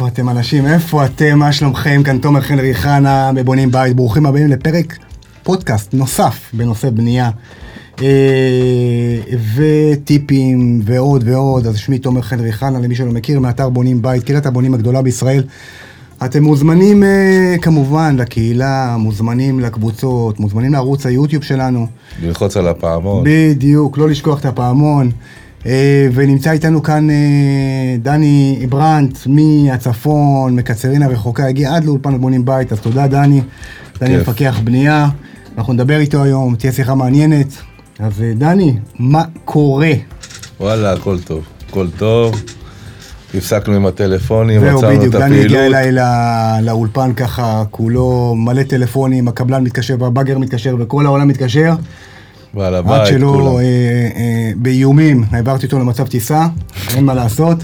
איפה אתם אנשים? איפה אתם? מה שלומכם? כאן תומר חן ריחאנה בבונים בית. ברוכים הבאים לפרק פודקאסט נוסף בנושא בנייה וטיפים ועוד ועוד. אז שמי תומר חן ריחאנה, למי שלא מכיר, מאתר בונים בית, קהילת הבונים הגדולה בישראל. אתם מוזמנים כמובן לקהילה, מוזמנים לקבוצות, מוזמנים לערוץ היוטיוב שלנו. ללחוץ על הפעמון. בדיוק, לא לשכוח את הפעמון. ונמצא איתנו כאן דני ברנט מהצפון, מקצרין הרחוקה, הגיע עד לאולפן בונים בית, אז תודה דני. דני מפקח בנייה, אנחנו נדבר איתו היום, תהיה שיחה מעניינת. אז דני, מה קורה? וואלה, הכל טוב, הכל טוב. הפסקנו עם הטלפונים, מצאנו את הפעילות. זהו, בדיוק, דני הגיע אליי לאולפן ככה, כולו מלא טלפונים, הקבלן מתקשר, הבאגר מתקשר וכל העולם מתקשר. ועל הבית, עד שלא באיומים, העברתי אותו למצב טיסה, אין מה לעשות.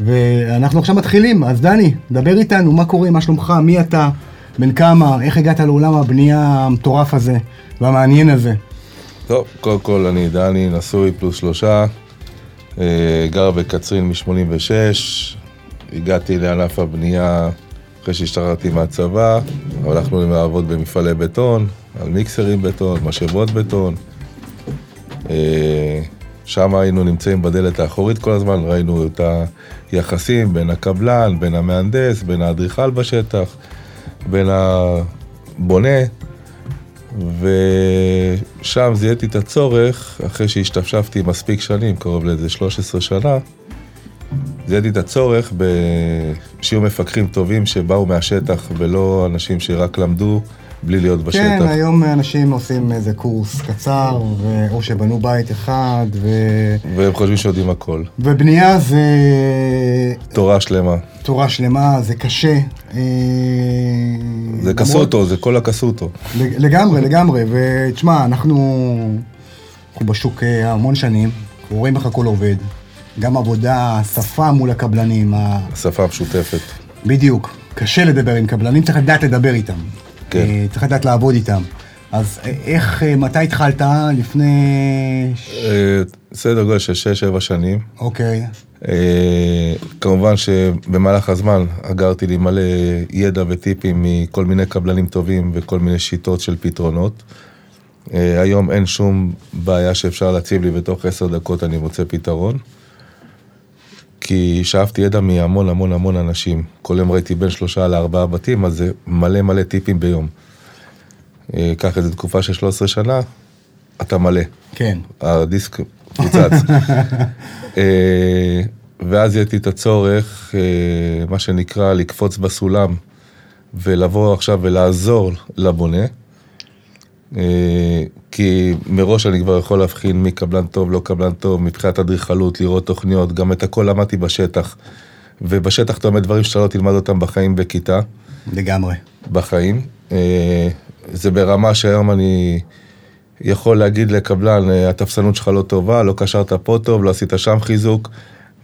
ואנחנו עכשיו מתחילים, אז דני, דבר איתנו, מה קורה, מה שלומך, מי אתה, בן כמה, איך הגעת לעולם הבנייה המטורף הזה, והמעניין הזה? טוב, קודם כל אני דני, נשוי פלוס 3, גר בקצרין מ-86, הגעתי לענף הבנייה אחרי שהשתחררתי מהצבא, הלכנו לעבוד במפעלי בטון, על מיקסרים בטון, משאבות בטון. שם היינו נמצאים בדלת האחורית כל הזמן, ראינו את היחסים בין הקבלן, בין המהנדס, בין האדריכל בשטח, בין הבונה, ושם זיהיתי את הצורך, אחרי שהשתפשפתי מספיק שנים, קרוב לאיזה 13 שנה, זיהיתי את הצורך שיהיו מפקחים טובים שבאו מהשטח ולא אנשים שרק למדו בלי להיות בשטח. כן, היום אנשים עושים איזה קורס קצר, או שבנו בית אחד, והם חושבים שיודעים הכל. ובנייה זה... תורה שלמה. תורה שלמה, זה קשה. זה קסוטו, זה כל הקסוטו. לגמרי, לגמרי, ותשמע, אנחנו בשוק המון שנים, רואים איך הכל עובד. גם עבודה, שפה מול הקבלנים. השפה המשותפת. בדיוק. קשה לדבר עם קבלנים, צריך לדעת לדבר איתם. כן. צריך לדעת לעבוד איתם. אז איך, מתי התחלת? לפני... סדר גודל של 6-7 שנים. אוקיי. כמובן שבמהלך הזמן אגרתי לי מלא ידע וטיפים מכל מיני קבלנים טובים וכל מיני שיטות של פתרונות. היום אין שום בעיה שאפשר להציב לי בתוך 10 דקות אני מוצא פתרון. כי שאפתי ידע מהמון המון המון אנשים. כל יום ראיתי בין 3 ל-4 בתים, אז זה מלא מלא טיפים ביום. כך איזו תקופה של 13 שנה, אתה מלא. כן. הדיסק פוצץ. ואז הייתי את הצורך, מה שנקרא, לקפוץ בסולם, ולבוא עכשיו ולעזור לבונה. כי מראש אני כבר יכול להבחין מי קבלן טוב, לא קבלן טוב, מבחינת אדריכלות, לראות תוכניות, גם את הכל למדתי בשטח. ובשטח אתה עומד דברים שלא תלמד אותם בחיים בכיתה. לגמרי. בחיים. זה ברמה שהיום אני יכול להגיד לקבלן, התפסנות שלך לא טובה, לא קשרת פה טוב, לא עשית שם חיזוק,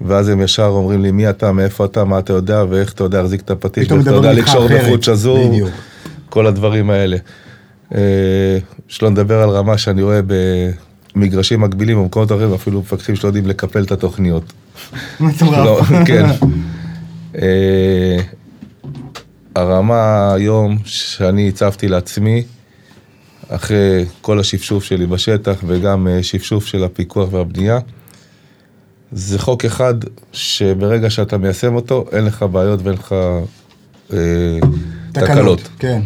ואז הם ישר אומרים לי מי אתה, מאיפה אתה, מה אתה יודע, ואיך אתה יודע להחזיק את הפטיש, ואיך אתה יודע לקשור בחוט שזור, כל הדברים האלה. שלא נדבר על רמה שאני רואה במגרשים מקבילים ומקומות אחרים, אפילו מפקחים שלא יודעים לקפל את התוכניות. מצורף. כן. הרמה היום שאני הצבתי לעצמי, אחרי כל השפשוף שלי בשטח וגם שפשוף של הפיקוח והבנייה, זה חוק אחד שברגע שאתה מיישם אותו, אין לך בעיות ואין לך תקלות. כן.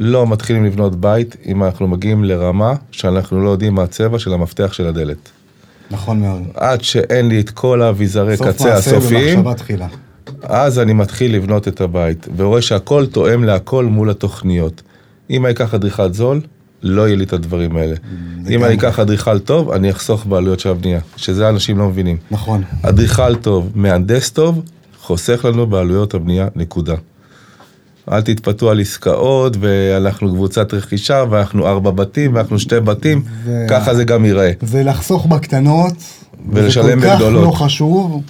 לא מתחילים לבנות בית אם אנחנו מגיעים לרמה שאנחנו לא יודעים מה הצבע של המפתח של הדלת. נכון מאוד. עד שאין לי את כל האביזרי קצה הסופיים, אז אני מתחיל לבנות את הבית, ורואה שהכל תואם להכל מול התוכניות. אם אני אקח אדריכל זול, לא יהיה לי את הדברים האלה. אם אני אקח אדריכל טוב, אני אחסוך בעלויות של הבנייה, שזה אנשים לא מבינים. נכון. אדריכל טוב, מהנדס טוב, חוסך לנו בעלויות הבנייה, נקודה. אל תתפתו על עסקאות, ואנחנו קבוצת רכישה, ואנחנו 4 בתים, ואנחנו 2 בתים, ככה זה גם ייראה. זה לחסוך בקטנות, ולשלם בגדולות. זה כל כך לא חשוב,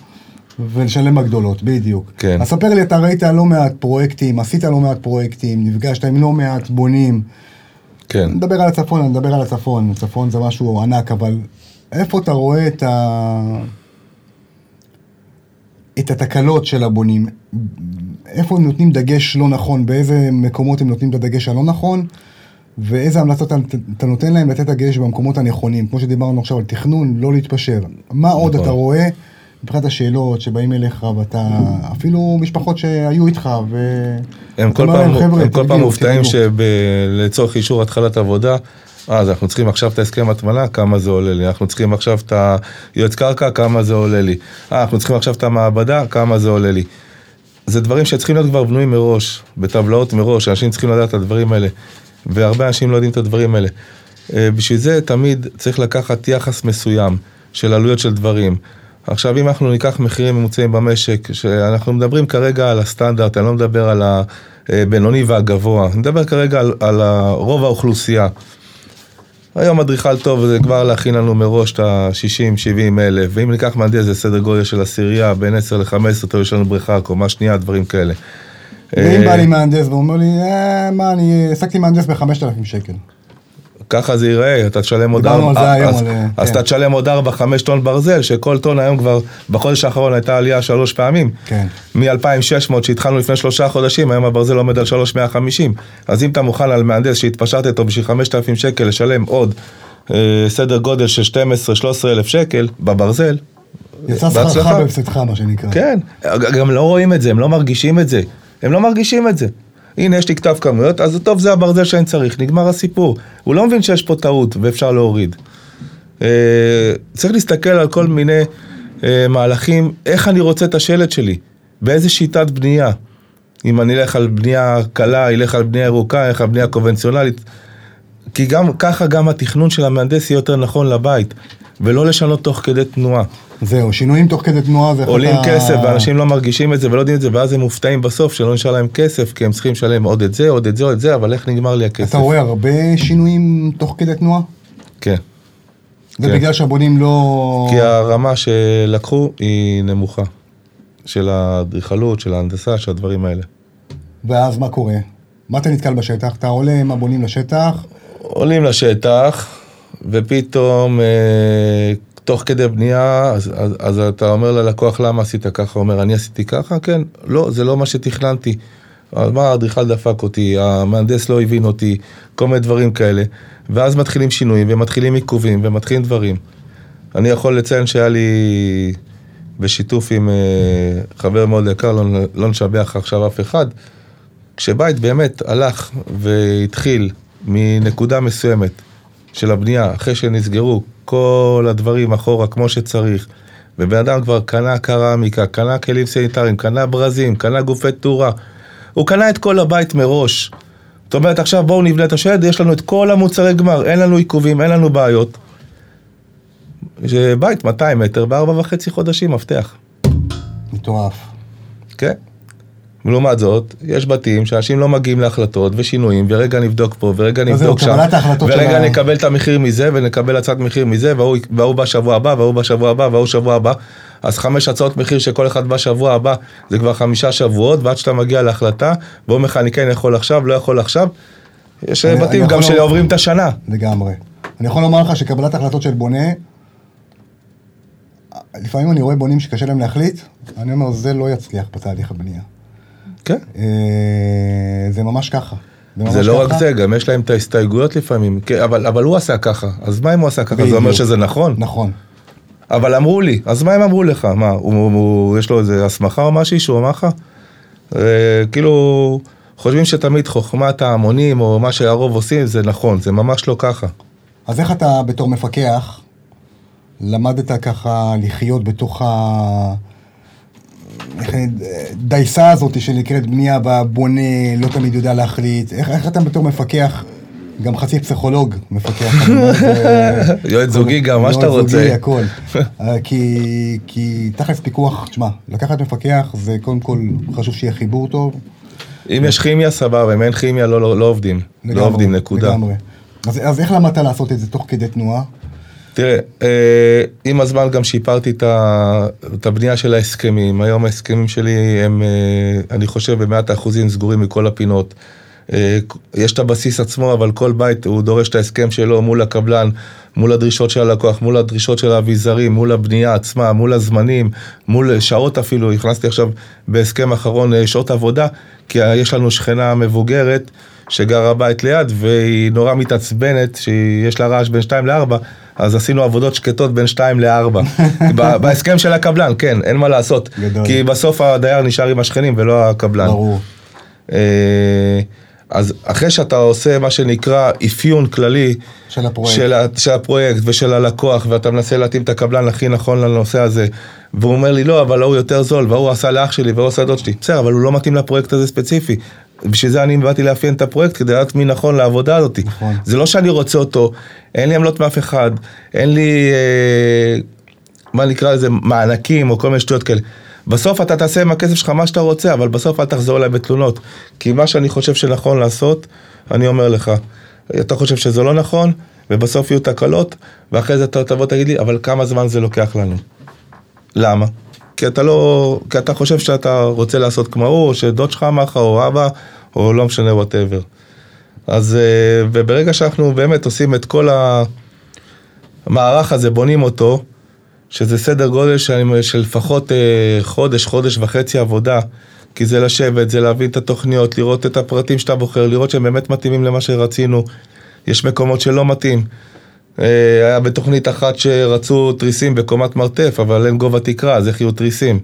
ולשלם בגדולות, בדיוק. כן. אז ספר לי, אתה ראית לא מעט פרויקטים, עשית לא מעט פרויקטים, נפגשת עם לא מעט בונים. כן. נדבר על הצפון, הצפון זה משהו ענק, אבל איפה אתה רואה את את התקלות של הבונים, איפה הם נותנים דגש לא נכון, באיזה מקומות הם נותנים את הדגש הלא נכון, ואיזה המלצות אתה נותן להם לתת דגש במקומות הנכונים, כמו שדיברנו עכשיו על תכנון, לא להתפשר. מה עוד אתה רואה, מבחינת השאלות שבאים אליך, ואתה, אפילו משפחות שהיו איתך, הם כל פעם מופתעים שלצורך אישור התחלת עבודה, אז אנחנו צריכים עכשיו את ההסכם התמלה, כמה זה עולה לי. אנחנו צריכים עכשיו את היועץ קרקע, כמה זה עולה לי. אנחנו צריכים עכשיו את המעבדה, כמה זה עולה לי. זה דברים שצריכים להיות כבר בנויים מראש, בטבלאות מראש, אנשים צריכים לדעת את הדברים האלה, והרבה אנשים לא יודעים את הדברים האלה. בשביל זה תמיד צריך לקחת יחס מסוים של עלויות של דברים. עכשיו, אם אנחנו ניקח מחירים ממוצעים במשק, שאנחנו מדברים כרגע על הסטנדרט, אני לא מדבר על הבינוני והגבוה, אני מדבר כרגע על רוב האוכלוסייה. היום אדריכל טוב, זה כבר להכין לנו מראש את ה-60-70 אלף, ואם ניקח מהנדס, זה סדר גודל של הסירייה, בין 10 ל-15, טוב, יש לנו בריכה, קומה שנייה, דברים כאלה. ואם בא לי מהנדס, והוא אומר לי, מה, אני עסקתי מהנדס ב-5,000 שקל. ככה זה ייראה, אתה תשלם עוד 4-5 טון ברזל, שכל טון היום כבר, בחודש האחרון הייתה עלייה 3 פעמים. מ-2600 שהתחלנו לפני 3 חודשים, היום הברזל עומד על 3,150. אז אם אתה מוכן על מהנדס שהתפשרת אותו בשביל 5,000 שקל, לשלם עוד סדר גודל של 12-13 אלף שקל בברזל. יצא שכרך בפסדך, מה שנקרא. כן, גם לא רואים את זה, הם לא מרגישים את זה. הנה, יש לי כתב כמויות, אז טוב, זה הברזל שאני צריך, נגמר הסיפור. הוא לא מבין שיש פה טעות, ואפשר להוריד. צריך להסתכל על כל מיני מהלכים, איך אני רוצה את השלט שלי, באיזה שיטת בנייה. אם אני אלך על בנייה קלה, אלך על בנייה ירוקה, אלך על בנייה קונבנציונלית, כי גם ככה גם התכנון של המהנדס יהיה יותר נכון לבית, ולא לשנות תוך כדי תנועה. זהו, שינויים תוך כדי תנועה זה עולים כסף, ואנשים לא מרגישים את זה ולא יודעים את זה, ואז הם מופתעים בסוף שלא נשאר להם כסף, כי הם צריכים לשלם עוד את זה, עוד את זה, עוד את זה, אבל איך נגמר לי הכסף? אתה רואה הרבה שינויים תוך כדי תנועה? כן. זה בגלל שהבונים לא... כי הרמה שלקחו היא נמוכה, של האדריכלות, של ההנדסה, של הדברים האלה. ואז מה קורה? מה אתה נתקל בשטח? אתה עולה עם הבונים לשטח? עולים לשטח, ופתאום... תוך כדי בנייה, אז אתה אומר ללקוח, למה עשית ככה? אומר, אני עשיתי ככה? כן, לא, זה לא מה שתכננתי. מה, האדריכל דפק אותי, המהנדס לא הבין אותי, כל מיני דברים כאלה. ואז מתחילים שינויים, ומתחילים עיכובים, ומתחילים דברים. אני יכול לציין שהיה לי בשיתוף עם חבר מאוד יקר, לא נשבח עכשיו אף אחד, כשבית באמת הלך והתחיל מנקודה מסוימת של הבנייה, אחרי שנסגרו, כל הדברים אחורה כמו שצריך, ובן אדם כבר קנה קרמיקה, קנה כלים סניטריים, קנה ברזים, קנה גופי תאורה, הוא קנה את כל הבית מראש. זאת אומרת, עכשיו בואו נבנה את השלד, יש לנו את כל המוצרי גמר, אין לנו עיכובים, אין לנו בעיות. בית 200 מטר, 4.5 חודשים מפתח. מטורף. כן. ולעומת זאת, יש בתים שאנשים לא מגיעים להחלטות ושינויים, ורגע נבדוק פה, ורגע נבדוק שם, ורגע נקבל את המחיר מזה, ונקבל הצעת מחיר מזה, והוא בשבוע הבא, והוא בשבוע הבא, והוא שבוע הבא. אז 5 הצעות מחיר שכל אחד בשבוע הבא, זה כבר 5 שבועות, ועד שאתה מגיע להחלטה, בואו מכניקן יכול עכשיו, לא יכול עכשיו, יש בתים גם שעוברים את השנה. לגמרי. אני יכול לומר לך שקבלת החלטות של בונה, לפעמים אני רואה בונים שקשה להם להחליט, אני אומר, זה לא יצליח בתהליך הבנייה. זה ממש ככה. זה לא רק זה, גם יש להם את ההסתייגויות לפעמים, אבל הוא עשה ככה, אז מה אם הוא עשה ככה? זה אומר שזה נכון? נכון. אבל אמרו לי, אז מה הם אמרו לך? מה, יש לו איזה הסמכה או משהו שהוא אמר לך? כאילו, חושבים שתמיד חוכמת ההמונים או מה שהרוב עושים זה נכון, זה ממש לא ככה. אז איך אתה בתור מפקח למדת ככה לחיות בתוך ה... דייסה הזאת שנקראת בנייה בבונה, לא תמיד יודע להחליט. איך אתה בתור מפקח, גם חצי פסיכולוג מפקח. יועד זוגי גם, מה שאתה רוצה. יועד זוגי, הכל. כי תכלס פיקוח, תשמע, לקחת מפקח זה קודם כל חשוב שיהיה חיבור טוב. אם יש כימיה סבבה, אם אין כימיה לא עובדים. לא עובדים, נקודה. אז איך למדת לעשות את זה תוך כדי תנועה? תראה, עם הזמן גם שיפרתי את הבנייה של ההסכמים. היום ההסכמים שלי הם, אני חושב, ב-100% סגורים מכל הפינות. יש את הבסיס עצמו, אבל כל בית הוא דורש את ההסכם שלו מול הקבלן, מול הדרישות של הלקוח, מול הדרישות של האביזרים, מול הבנייה עצמה, מול הזמנים, מול שעות אפילו. הכנסתי עכשיו בהסכם אחרון שעות עבודה, כי יש לנו שכנה מבוגרת שגרה בית ליד, והיא נורא מתעצבנת שיש לה רעש בין 2 ל-4, אז עשינו עבודות שקטות בין 2 ל-4. בהסכם של הקבלן, כן, אין מה לעשות. גדול. כי בסוף הדייר נשאר עם השכנים ולא הקבלן. ברור. אז אחרי שאתה עושה מה שנקרא אפיון כללי של הפרויקט. של הפרויקט ושל הלקוח, ואתה מנסה להתאים את הקבלן הכי נכון לנושא הזה, והוא אומר לי לא, אבל הוא יותר זול, והוא עשה לאח שלי, והוא עשה דוד שלי. בסדר, אבל הוא לא מתאים לפרויקט הזה ספציפי. בשביל זה אני באתי לאפיין את הפרויקט, כדי לדעת מי נכון לעבודה הזאת. נכון. זה לא שאני רוצה אותו, אין לי עמלות מאף אחד, אין לי, מה נקרא לזה, מענקים או כל מיני שטויות כאלה. בסוף אתה תעשה עם הכסף שלך מה שאתה רוצה, אבל בסוף אל תחזור אליי בתלונות. כי מה שאני חושב שנכון לעשות, אני אומר לך, אתה חושב שזה לא נכון, ובסוף יהיו תקלות, ואחרי זה אתה תבוא תגיד לי, אבל כמה זמן זה לוקח לנו? למה? כי אתה לא, כי אתה חושב שאתה רוצה לעשות כמו הוא, או שדוד שלך אמרך, או אבא, או לא משנה, whatever. אז, וברגע שאנחנו באמת עושים את כל המערך הזה, בונים אותו, שזה סדר גודל של לפחות חודש, חודש וחצי עבודה, כי זה לשבת, זה להבין את התוכניות, לראות את הפרטים שאתה בוחר, לראות שהם באמת מתאימים למה שרצינו. יש מקומות שלא מתאים. היה בתוכנית אחת שרצו טריסים בקומת מרתף, אבל אין גובה תקרה, אז איך יהיו טריסים?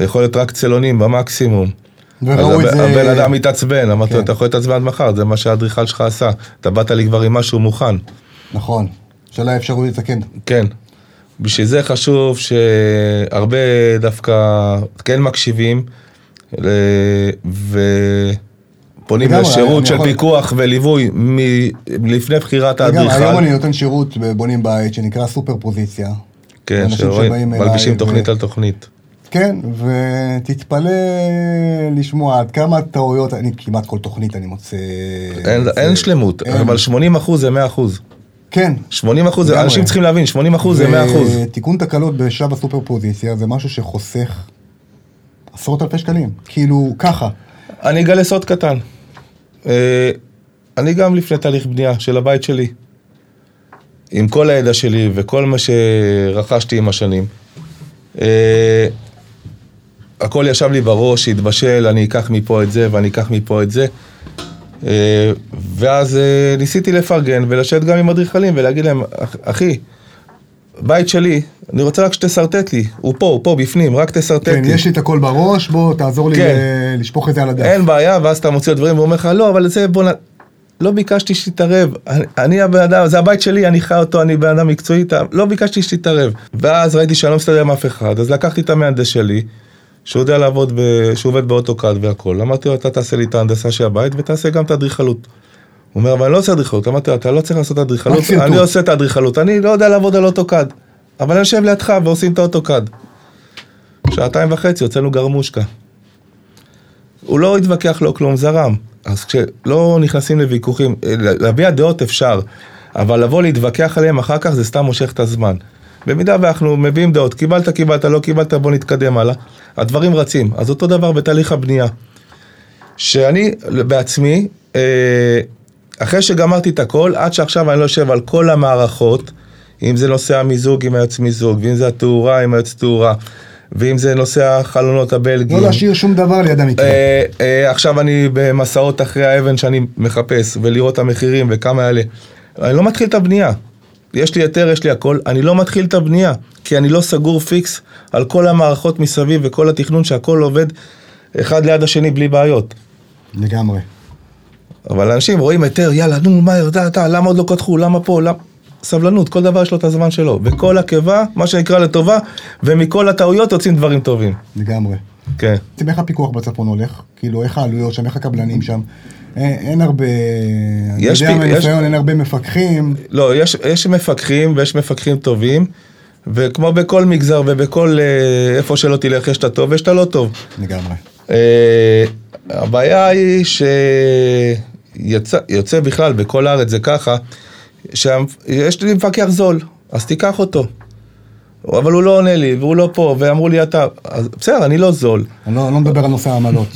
יכול להיות רק צלונים במקסימום. וראו את זה... הבן אדם מתעצבן, אמרתי, אתה יכול להתעצבן עד מחר, זה מה שהאדריכל שלך עשה. אתה באת לי כבר עם משהו מוכן. נכון, שאלה אפשרות לתקן. כן. בשביל זה חשוב שהרבה דווקא כן מקשיבים, ופונים לשירות של פיקוח וליווי לפני בחירת האדריכל. היום אני נותן שירות בבונים בית שנקרא סופר פוזיציה. כן, שרואים, מלבישים תוכנית על תוכנית. כן, ותתפלא לשמוע עד כמה טעויות, כמעט כל תוכנית אני מוצא... אין שלמות, אבל 80% זה 100%. כן. 80%, אנשים צריכים להבין, 80% זה 100%. תיקון תקלות בשלב הסופר פוזיציה, זה משהו שחוסך 10,000 שקלים. כאילו, ככה. אני אגלה סוד קטן. אני גם לפני תהליך בנייה של הבית שלי, עם כל הידע שלי וכל מה שרכשתי עם השנים, הכל ישב לי בראש, התבשל, אני אקח מפה את זה ואני אקח מפה את זה, ואז ניסיתי לפרגן ולשאת גם עם אדריכלים ולהגיד להם, אחי, בית שלי, אני רוצה רק שתסרטט לי, הוא פה בפנים, רק תסרטט לי. כן, יש לי את הכל בראש, בוא תעזור לי לשפוך את זה על הדף. אין בעיה, ואז אתה מוציא את דברים ואומר לך, לא, אבל זה, בוא, לא ביקשתי שתתערב, אני הבאדם, זה הבית שלי, אני חי אותו, אני באדם מקצועי, לא ביקשתי שתתערב. ואז ראיתי שאני לא מסתדר עם אף אחד, אז לקחתי את המהנדס שלי, שהוא יודע לעבוד, שהוא עובד באוטוקאד והכל. אמרתי לו, אתה תעשה לי את ההנדסה של הבית, ותעשה גם את האדריכלות. הוא אומר, אבל אני לא עושה אדריכלות. אמרתי לו, אתה לא צריך לעשות אדריכלות, אני עושה את האדריכלות, אני לא יודע לעבוד על אוטוקאד. אבל אני יושב לידך ועושים את האוטוקאד. 2.5 שעות, יוצאנו גרמושקה. הוא לא התווכח לו כלום, זרם. אז כשלא נכנסים לוויכוחים, להביע דעות אפשר, אבל לבוא להתווכח עליהם אחר כך, זה סתם מושך את הזמן. במידה ואנחנו מביאים דעות, קיבלת, לא קיבלת, בוא נתקדם הלאה. הדברים רצים. אז אותו דבר בתהליך הבנייה. שאני בעצמי, אחרי שגמרתי את הכל, עד שעכשיו אני לא יושב על כל המערכות, אם זה נושא המיזוג, אם היועץ מיזוג, ואם זה התאורה, אם היועץ תאורה, ואם זה נושא החלונות הבלגיים. לא להשאיר שום דבר ליד המקרה. עכשיו אני במסעות אחרי האבן שאני מחפש, ולראות המחירים וכמה אלה. אני לא מתחיל את הבנייה. יש לי יותר, יש לי הכל, אני לא מתחיל את הבנייה, כי אני לא סגור פיקס על כל המערכות מסביב וכל התכנון שהכל עובד אחד ליד השני בלי בעיות. לגמרי. אבל אנשים רואים יותר, יאללה, נו, מה ירדת, למה עוד לא קודחו, למה פה, למה... סבלנות, כל דבר יש לו את הזמן שלו, וכל עקבה, מה שנקרא לטובה, ומכל הטעויות יוצאים דברים טובים. לגמרי. כן. אתם איך הפיקוח בצפון הולך? כאילו, איך העלויות שם, איך הקבלנים שם? אין הרבה, אני יודע מהניסיון, אין הרבה מפקחים. לא, יש מפקחים ויש מפקחים טובים, וכמו בכל מגזר ובכל איפה שלא תלך, יש את הטוב ויש את הלא טוב. לגמרי. הבעיה היא שיוצא בכלל בכל הארץ זה ככה, שיש לי מפקח זול, אז תיקח אותו. אבל הוא לא עונה לי, והוא לא פה, ואמרו לי, אתה... בסדר, אני לא זול. אני לא מדבר על נושא העמלות.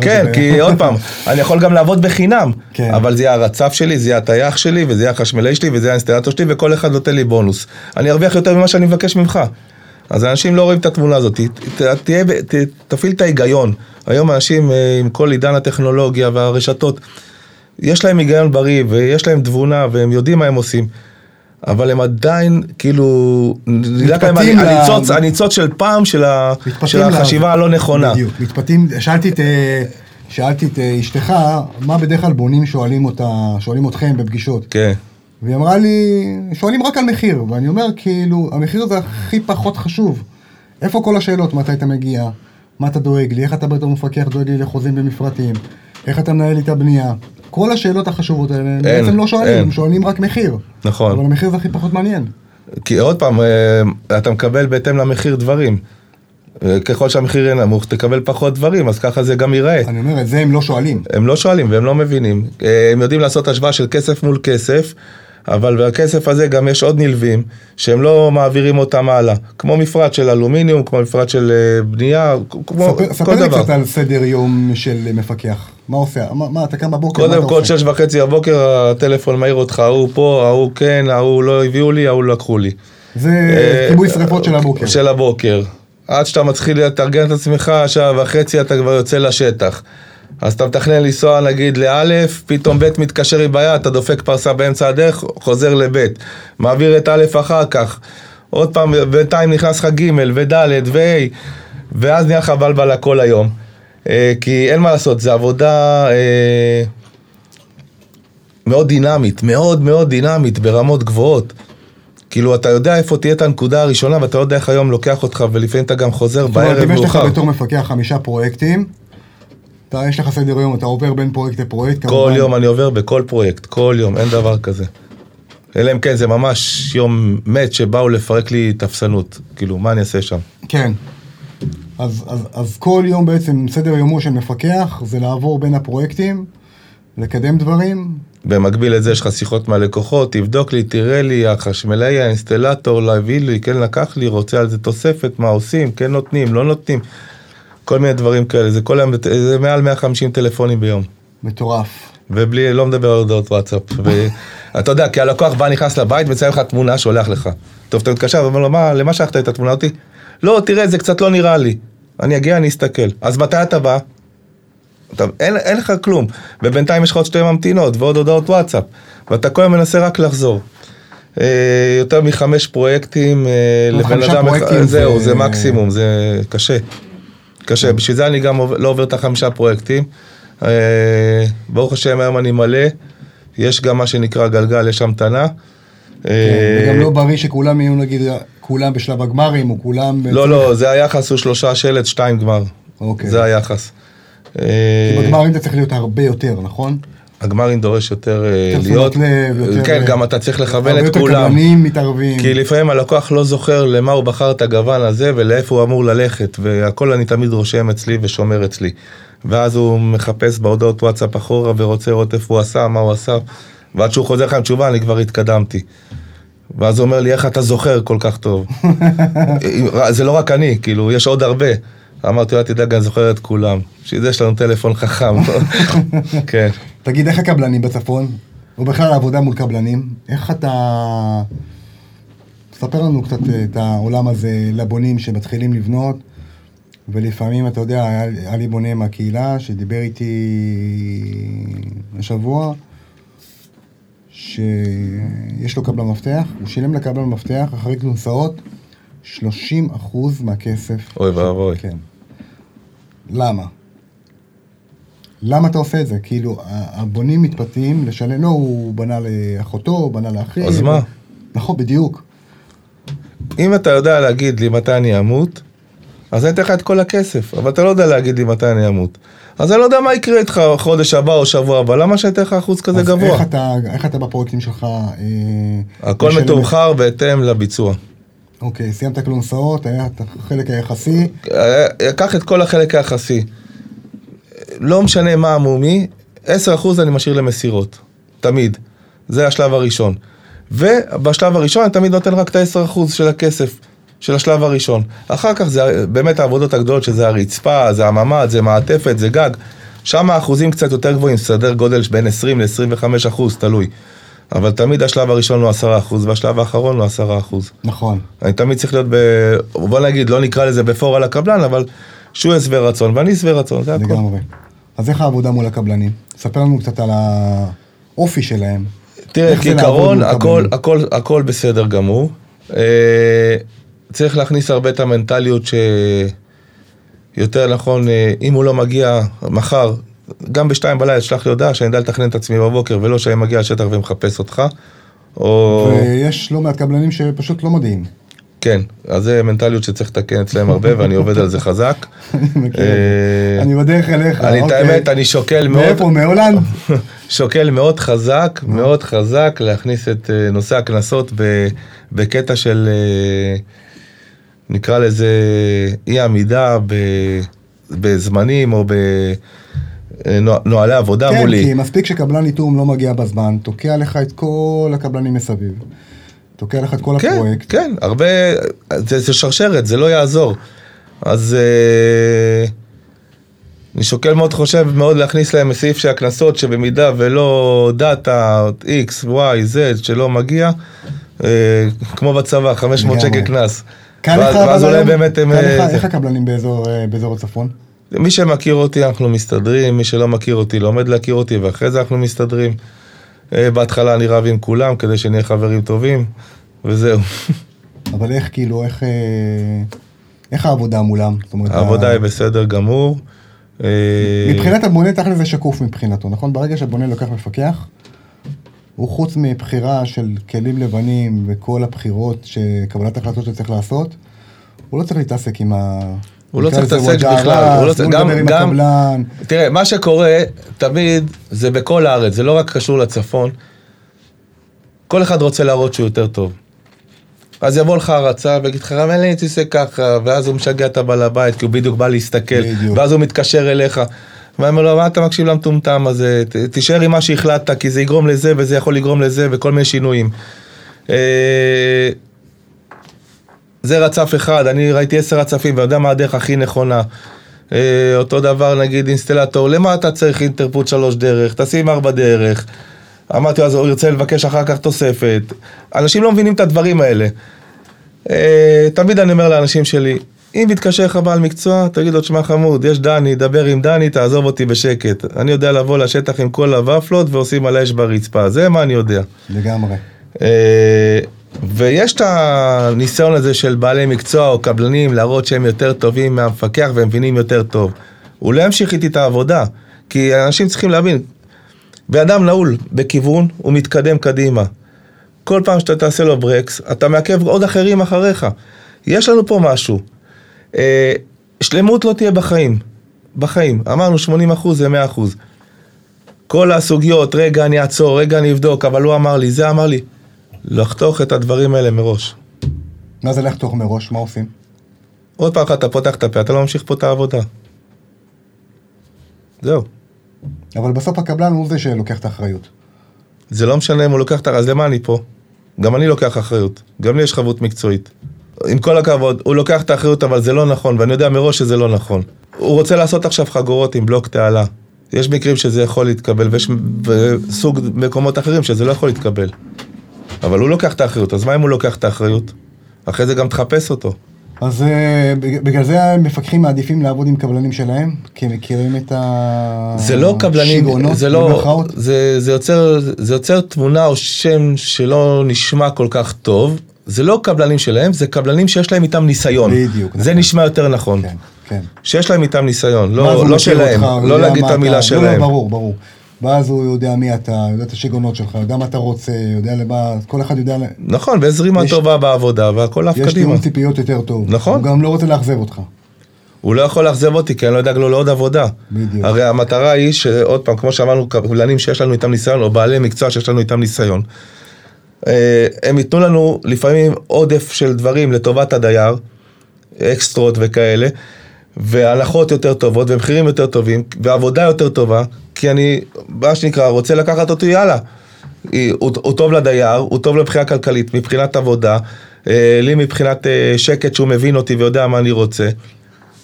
כן, כי עוד פעם, אני יכול גם לעבוד בחינם, אבל זה יהיה הרצף שלי, זה יהיה הטייח שלי, וזה יהיה החשמלי שלי, וזה יהיה האינסטלטור שלי, וכל אחד נותן לי בונוס. אני ארוויח יותר ממה שאני מבקש ממך. אז האנשים לא רואים את התמונה הזאת. תפעיל את ההיגיון. היום האנשים, עם כל עידן הטכנולוגיה והרשתות, יש להם היגיון בריא, ויש להם תבונה, והם יודעים מה הם עושים. אבל הם עדיין, כאילו, הניצוץ של פעם, של החשיבה הלא נכונה. בדיוק, מתפתים, שאלתי את אשתך, מה בדרך כלל בונים שואלים אתכם בפגישות. כן. והיא אמרה לי, שואלים רק על מחיר, ואני אומר, כאילו, המחיר זה הכי פחות חשוב. איפה כל השאלות? מתי אתה מגיע? מה אתה דואג לי? איך אתה בתור מפקח דואג לי לחוזים במפרטים? איך אתה מנהל לי את הבנייה? כל השאלות החשובות האלה, בעצם לא שואלים, הם שואלים רק מחיר. נכון. אבל המחיר זה הכי פחות מעניין. כי עוד פעם, אתה מקבל בהתאם למחיר דברים. ככל שהמחיר יהיה נמוך, תקבל פחות דברים, אז ככה זה גם ייראה. אני אומר, את זה הם לא שואלים. הם לא שואלים והם לא מבינים. הם יודעים לעשות השוואה של כסף מול כסף, אבל בכסף הזה גם יש עוד נלווים, שהם לא מעבירים אותם הלאה. כמו מפרט של אלומיניום, כמו מפרט של בנייה, כמו כל דבר. ספר לי קצת על סדר יום של מפקח. מה עושה? מה, אתה קם בבוקר? קודם כל 6:30 הבוקר, הטלפון מעיר אותך, ההוא פה, ההוא כן, ההוא לא הביאו לי, ההוא לקחו לי. זה כיבוי שריפות של הבוקר. של הבוקר. עד שאתה מתחיל לתארגן את עצמך, 7:30 אתה כבר יוצא לשטח. אז אתה מתכנן לנסוע, נגיד, לאלף, פתאום בית מתקשר עם בעיה, אתה דופק פרסה באמצע הדרך, חוזר לבית. מעביר את אלף אחר כך. עוד פעם, בינתיים נכנס לך ג' וד' ואי, ואז נהיה חבל בעלה כל היום. כי אין מה לעשות, זה עבודה מאוד דינמית, מאוד מאוד דינמית, ברמות גבוהות. כאילו, אתה יודע איפה תהיה את הנקודה הראשונה, ואתה יודע איך היום לוקח אותך, ולפעמים אתה גם חוזר בערב מאוחר. יש לך בתור מפקח 5 פרויקטים, יש לך סדר יום, אתה עובר בין פרויקט לפרויקט. כל יום אני עובר בכל פרויקט, כל יום, אין דבר כזה. אלא אם כן, זה ממש יום מת שבאו לפרק לי תפסנות. כאילו, מה אני אעשה שם? כן. אז כל יום בעצם סדר יומו של מפקח, זה לעבור בין הפרויקטים, לקדם דברים. במקביל לזה יש לך שיחות מהלקוחות, תבדוק לי, תראה לי, החשמלאי, האינסטלטור, להביא לי, כן לקח לי, רוצה על זה תוספת, מה עושים, כן נותנים, לא נותנים. כל מיני דברים כאלה, זה כל היום, זה מעל 150 טלפונים ביום. מטורף. ובלי, לא מדבר על הודעות וואטסאפ. אתה יודע, כי הלקוח בא, נכנס לבית, מצייר לך תמונה שהולך לך. טוב, אתה מתקשר, ואומר לו, מה, למה שלחת את התמונה אותי? לא, תראה, זה קצת לא נראה לי. אני אגיע, אני אסתכל. אז מתי אתה בא? אין לך כלום. ובינתיים יש לך עוד 2 ממתינות, ועוד הודעות וואטסאפ. ואתה כל היום מנסה רק לחזור. יותר מ5 פרויקטים לבן אדם, זהו, זה מקסימום, זה קשה. קשה, בשביל זה אני גם לא עובר את 5 פרויקטים. ברוך השם, היום אני מלא. יש גם מה שנקרא גלגל, יש המתנה. וגם לא בריא שכולם יהיו, נגיד, כולם בשלב הגמרים, או כולם... לא, זה היחס, הוא 3 שלט, 2 גמר. אוקיי. זה היחס. כי בגמרים אתה צריך להיות הרבה יותר, נכון? הגמרים דורש יותר להיות. כן, גם אתה צריך לכוון את כולם. הרבה יותר קבלנים מתערבים. כי לפעמים הלקוח לא זוכר למה הוא בחר את הגוון הזה, ולאיפה הוא אמור ללכת, והכל אני תמיד רושם אצלי ושומר אצלי. ואז הוא מחפש בהודעות וואטסאפ אחורה, ורוצה לראות איפה הוא עשה, מה הוא עשה. ועד שהוא חוזר לך עם תשובה, אני כבר התקדמתי. ואז הוא אומר לי, איך אתה זוכר כל כך טוב? זה לא רק אני, כאילו, יש עוד הרבה. אמרתי, אולי תדאג, אני זוכר את כולם. שזה יש לנו טלפון חכם. כן. תגיד, איך הקבלנים בצפון? או בכלל העבודה מול קבלנים? איך אתה... ספר לנו קצת את העולם הזה לבונים שמתחילים לבנות, ולפעמים, אתה יודע, היה לי בונה מהקהילה שדיבר איתי השבוע, שיש לו קבלן מפתח, הוא שילם לקבלן מפתח אחרי כנסות 30% מהכסף. אוי ואבוי. כן. למה? למה אתה עושה את זה? כאילו, הבונים מתפתים לשלם, לא, הוא בנה לאחותו, הוא בנה לאחי. אז מה? נכון, בדיוק. אם אתה יודע להגיד לי מתי אני אמות, אז אני אתן לך את כל הכסף, אבל אתה לא יודע להגיד לי מתי אני אמות. אז אני לא יודע מה יקרה איתך חודש הבא או שבוע הבא, למה שאתה לך אחוז כזה גבוה? אז איך אתה בפרויקטים שלך? הכל מתומחר בהתאם לביצוע. אוקיי, סיימת כלונסאות, היה את החלק היחסי. קח את כל החלק היחסי. לא משנה מה המומי, 10% אני משאיר למסירות. תמיד. זה השלב הראשון. ובשלב הראשון אני תמיד נותן רק את 10% של הכסף. של השלב הראשון. אחר כך זה באמת העבודות הגדולות, שזה הרצפה, זה הממד, זה מעטפת, זה גג. שם האחוזים קצת יותר גבוהים, סדר גודל בין 20 ל-25 אחוז, תלוי. אבל תמיד השלב הראשון הוא 10%, והשלב האחרון הוא 10%. נכון. אני תמיד צריך להיות, בוא נגיד, לא נקרא לזה בפור על הקבלן, אבל שהוא יסבר רצון, ואני יסבר רצון, זה הכל. זה גם הרבה. אז איך העבודה מול הקבלנים? ספר לנו קצת על האופי שלהם. תראה, כעיקרון, הכל בסדר גמור. צריך להכניס הרבה את המנטליות שיותר נכון, אם הוא לא מגיע מחר, גם בשתיים בלילה אשלח לי הודעה שאני יודע לתכנן את עצמי בבוקר, ולא שאני מגיע לשטח ומחפש אותך. ויש לא מעט קבלנים שפשוט לא מודיעים. כן, אז זה מנטליות שצריך לתקן אצלם הרבה, ואני עובד על זה חזק. אני בדרך אליך. את האמת, אני שוקל מאוד... מאיפה, מהולנד? שוקל מאוד חזק, מאוד חזק, להכניס את נושא הכנסות בקטע של, נקרא לזה, אי עמידה בזמנים או נועלי עבודה מולי. כן, כי מספיק שקבלן איתום לא מגיע בזמן, תוקע לך את כל הקבלנים מסביב. תוקע לך את כל הפרויקט. כן, הרבה, זה שרשרת, זה לא יעזור. אז אני שוקל מאוד חושב מאוד להכניס להם סעיף שהכנסות שבמידה ולא דאטה, X, Y, Z, שלא מגיע, כמו בצבא, 500 שקל קנס. ואז אולי באמת... איך הקבלנים באזור הצפון? מי שמכיר אותי אנחנו מסתדרים, מי שלא מכיר אותי לומד להכיר אותי, ואחרי זה אנחנו מסתדרים. בהתחלה אני רב עם כולם, כדי שנהיה חברים טובים, וזהו. אבל איך, כאילו, איך העבודה מולם? העבודה היא בסדר גמור. מבחינת הבונה, תכל'ס זה שקוף מבחינתו, נכון? ברגע שהבונה לוקח מפקח, הוא חוץ מבחירה של כלים לבנים וכל הבחירות שקבלת החלטות שצריך לעשות, הוא לא צריך להתעסק עם ה... הוא לא צריך להתעסק בכלל, גם, תראה, מה שקורה תמיד זה בכל הארץ, זה לא רק קשור לצפון, כל אחד רוצה להראות שהוא יותר טוב, אז יבוא לך הרצה ויגיד לך, רם, אין לי תעשה ככה, ואז הוא משגע את הבעל הבית, כי הוא בדיוק בא להסתכל, ואז הוא מתקשר אליך, ואומר לו, מה אתה מקשיב למטומטם הזה, תישאר עם מה שהחלטת, כי זה יגרום לזה, וזה יכול לגרום לזה, וכל מיני שינויים. זה רצף אחד, אני ראיתי 10 רצפים, ואני יודע מה הדרך הכי נכונה. אותו דבר, נגיד, אינסטלטור, למה אתה צריך אינטרפוט 3 דרך, תשים 4 דרך. אמרתי, אז הוא ירצה לבקש אחר כך תוספת. אנשים לא מבינים את הדברים האלה. תמיד אני אומר לאנשים שלי, אם מתקשר לך בעל מקצוע, תגיד לו, תשמע חמוד, יש דני, דבר עם דני, תעזוב אותי בשקט. אני יודע לבוא לשטח עם כל הוואפלות, ועושים על האש ברצפה, זה מה אני יודע. לגמרי. ויש את הניסיון הזה של בעלי מקצוע או קבלנים להראות שהם יותר טובים מהמפקח והם מבינים יותר טוב. הוא לא המשיך איתי את העבודה, כי אנשים צריכים להבין, באדם נעול בכיוון הוא מתקדם קדימה. כל פעם שאתה תעשה לו ברקס, אתה מעכב עוד אחרים אחריך. יש לנו פה משהו. שלמות לא תהיה בחיים. בחיים. אמרנו 80% זה 100%. כל הסוגיות, רגע אני אעצור, רגע אני אבדוק, אבל הוא אמר לי, זה אמר לי. לחתוך את הדברים האלה מראש. מה זה לחתוך מראש? מה עושים? עוד פעם אחת אתה פותח את הפה, אתה לא ממשיך פה את העבודה. זהו. אבל בסוף הקבלן הוא זה שלוקח את האחריות. זה לא משנה אם הוא לוקח את האחריות, אז למה אני פה? גם אני לוקח אחריות. גם לי יש חבות מקצועית. עם כל הכבוד, הוא לוקח את האחריות, אבל זה לא נכון, ואני יודע מראש שזה לא נכון. הוא רוצה לעשות עכשיו חגורות עם בלוק תעלה. יש מקרים שזה יכול להתקבל, ויש סוג מקומות אחרים שזה לא יכול להתקבל. אבל הוא לוקח את האחריות, אז מה אם הוא לוקח את האחריות? אחרי זה גם תחפש אותו. אז בגלל זה המפקחים מעדיפים לעבוד עם קבלנים שלהם, כי הם מכירים את השיגעונות, במרכאות? זה יוצר תמונה או שם שלא נשמע כל כך טוב, זה לא קבלנים שלהם, זה קבלנים שיש להם איתם ניסיון. בדיוק. זה נשמע יותר נכון. כן, כן. שיש להם איתם ניסיון, לא שלהם, לא להגיד את המילה שלהם. לא, ברור, ברור. ואז הוא יודע מי אתה, יודע את השיגונות שלך, יודע מה אתה רוצה, יודע למה, כל אחד יודע... נכון, וזרימה טובה בעבודה, והכל אף קדימה. יש תיאום ציפיות יותר טוב. נכון. הוא גם לא רוצה לאכזב אותך. הוא לא יכול לאכזב אותי, כי אני לא יודע לו לעוד עבודה. בדיוק. הרי המטרה היא שעוד פעם, כמו שאמרנו, קבלנים שיש לנו איתם ניסיון, או בעלי מקצוע שיש לנו איתם ניסיון, הם ייתנו לנו לפעמים עודף של דברים לטובת הדייר, אקסטרות וכאלה, והלכות יותר טובות, ומחירים יותר טובים, ועבודה יותר טובה, כי אני, מה שנקרא, רוצה לקחת אותו, יאללה. הוא טוב לדייר, הוא טוב לבחירה כלכלית, מבחינת עבודה, לי מבחינת שקט שהוא מבין אותי ויודע מה אני רוצה,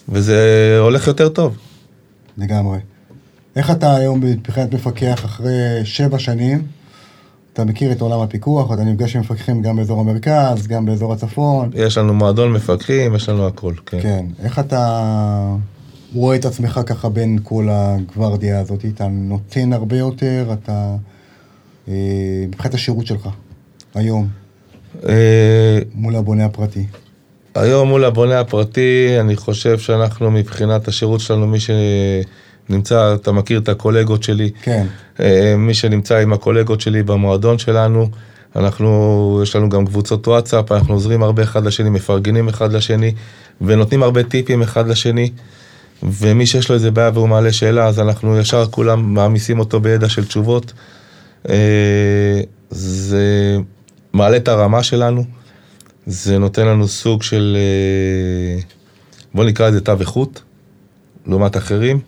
וזה הולך יותר טוב. לגמרי. איך אתה היום מבחינת מפקח אחרי 7 שנים? אתה מכיר את עולם הפיקוח, אתה נפגש עם מפקחים גם באזור המרכז, גם באזור הצפון. יש לנו מועדון מפקחים, יש לנו הכל, כן. כן, איך אתה רואה את עצמך ככה בין כל הגוורדיה הזאת? אתה נותן הרבה יותר, אתה... מבחינת השירות שלך, היום, מול הבונה הפרטי. היום מול הבונה הפרטי, אני חושב שאנחנו מבחינת השירות שלנו, מי ש... נמצא, אתה מכיר את הקולגות שלי, כן. מי שנמצא עם הקולגות שלי במועדון שלנו, אנחנו, יש לנו גם קבוצות וואטסאפ, אנחנו עוזרים הרבה אחד לשני, מפרגנים אחד לשני, ונותנים הרבה טיפים אחד לשני, ומי שיש לו איזה בעיה והוא מעלה שאלה, אז אנחנו ישר כולם מעמיסים אותו בידע של תשובות, זה מעלה את הרמה שלנו, זה נותן לנו סוג של, בוא נקרא את זה תו איכות, לעומת אחרים,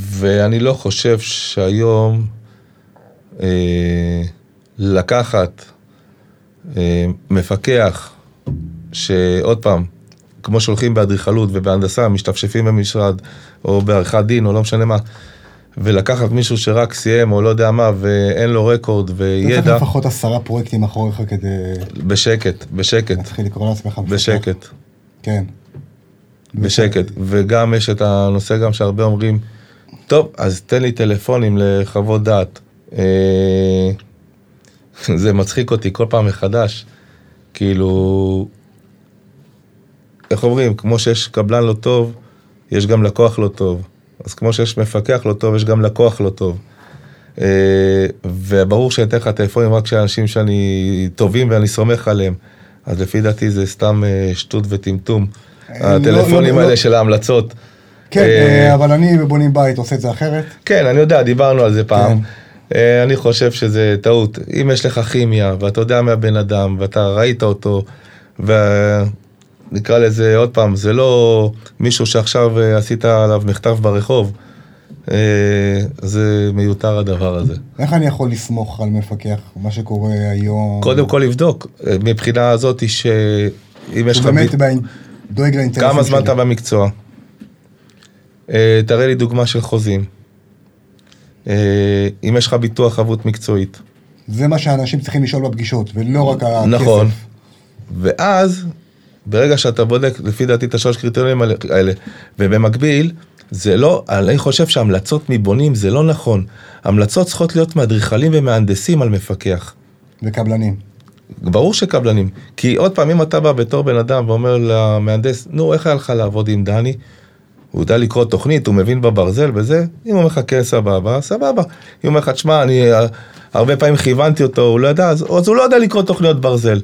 ואני לא חושב שהיום לקחת מפקח שעוד פעם, כמו שהולכים באדריכלות ובהנדסה, משתפשפים במשרד או בעריכת דין או לא משנה מה, ולקחת מישהו שרק סיים או לא יודע מה ואין לו רקורד וידע. אתה לפחות 10 פרויקטים אחוריך כדי... בשקט. נתחיל לקרוא לעצמך מפקח. בשקט. כן. בשקט, וגם יש את הנושא גם שהרבה אומרים, טוב, אז תן לי טלפונים לחוות דעת. זה מצחיק אותי כל פעם מחדש, כאילו, איך אומרים, כמו שיש קבלן לא טוב, יש גם לקוח לא טוב, אז כמו שיש מפקח לא טוב, יש גם לקוח לא טוב. וברור שאני אתן לך טלפונים רק של אנשים שאני טובים ואני סומך עליהם, אז לפי דעתי זה סתם שטות וטמטום. הטלפונים האלה של ההמלצות. כן, אבל אני בונים בית עושה את זה אחרת. כן, אני יודע, דיברנו על זה פעם. אני חושב שזה טעות. אם יש לך כימיה, ואתה יודע מהבן אדם, ואתה ראית אותו, ונקרא לזה עוד פעם, זה לא מישהו שעכשיו עשית עליו מכתב ברחוב, זה מיותר הדבר הזה. איך אני יכול לסמוך על מפקח, מה שקורה היום? קודם כל לבדוק, מבחינה הזאת היא ש... באמת בעין... כמה זמן אתה במקצוע? תראה לי דוגמה של חוזים. אם יש לך ביטוח חבות מקצועית. זה מה שאנשים צריכים לשאול בפגישות, ולא רק על הכסף. נכון. ואז, ברגע שאתה בודק, לפי דעתי, את השלוש קריטריונים האלה, ובמקביל, זה לא, אני חושב שהמלצות מבונים זה לא נכון. המלצות צריכות להיות מאדריכלים ומהנדסים על מפקח. וקבלנים. ברור שקבלנים, כי עוד פעמים אתה בא בתור בן אדם ואומר למהנדס, נו, איך היה לך לעבוד עם דני? הוא יודע לקרוא תוכנית, הוא מבין בברזל וזה, אם הוא מחכה סבבה, סבבה. אם הוא מחכה, שמה, אני הרבה פעמים כיוונתי אותו, הוא לא ידע, אז הוא לא יודע לקרוא תוכניות ברזל.